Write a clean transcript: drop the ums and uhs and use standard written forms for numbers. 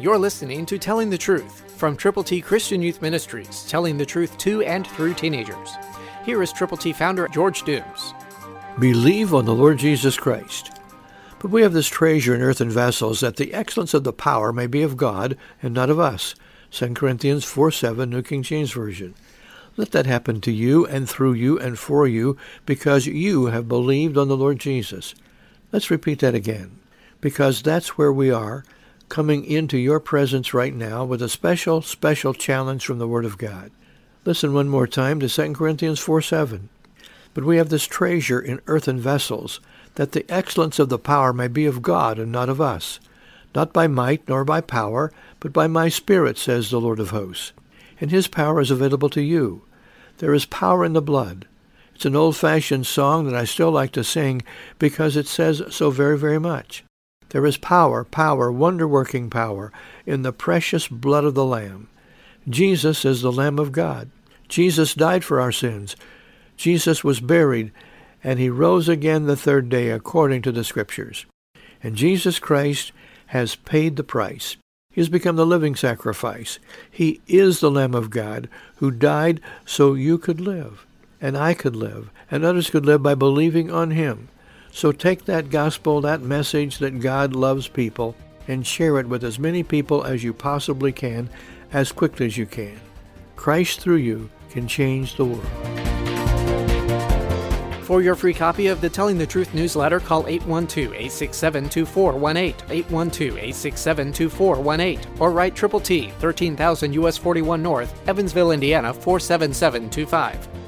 You're listening to Telling the Truth from Triple T Christian Youth Ministries, telling the truth to and through teenagers. Here is Triple T founder George Dooms. Believe on the Lord Jesus Christ. But we have this treasure in earthen vessels, that the excellence of the power may be of God and not of us. 2 Corinthians 4:7, New King James Version. Let that happen to you and through you and for you, because you have believed on the Lord Jesus. Let's repeat that again, because that's where we are, coming into your presence right now with a special, special challenge from the Word of God. Listen one more time to 2 Corinthians 4:7. But we have this treasure in earthen vessels, that the excellence of the power may be of God and not of us, not by might nor by power, but by my Spirit, says the Lord of hosts. And his power is available to you. There is power in the blood. It's an old-fashioned song that I still like to sing because it says so very, very much. There is power, wonder-working power, in the precious blood of the Lamb. Jesus is the Lamb of God. Jesus died for our sins. Jesus was buried, and he rose again the third day according to the Scriptures. And Jesus Christ has paid the price. He has become the living sacrifice. He is the Lamb of God who died so you could live, and I could live, and others could live by believing on him. So take that gospel, that message that God loves people, and share it with as many people as you possibly can, as quickly as you can. Christ through you can change the world. For your free copy of the Telling the Truth newsletter, call 812-867-2418, 812-867-2418, or write Triple T, 13,000 U.S. 41 North, Evansville, Indiana, 47725.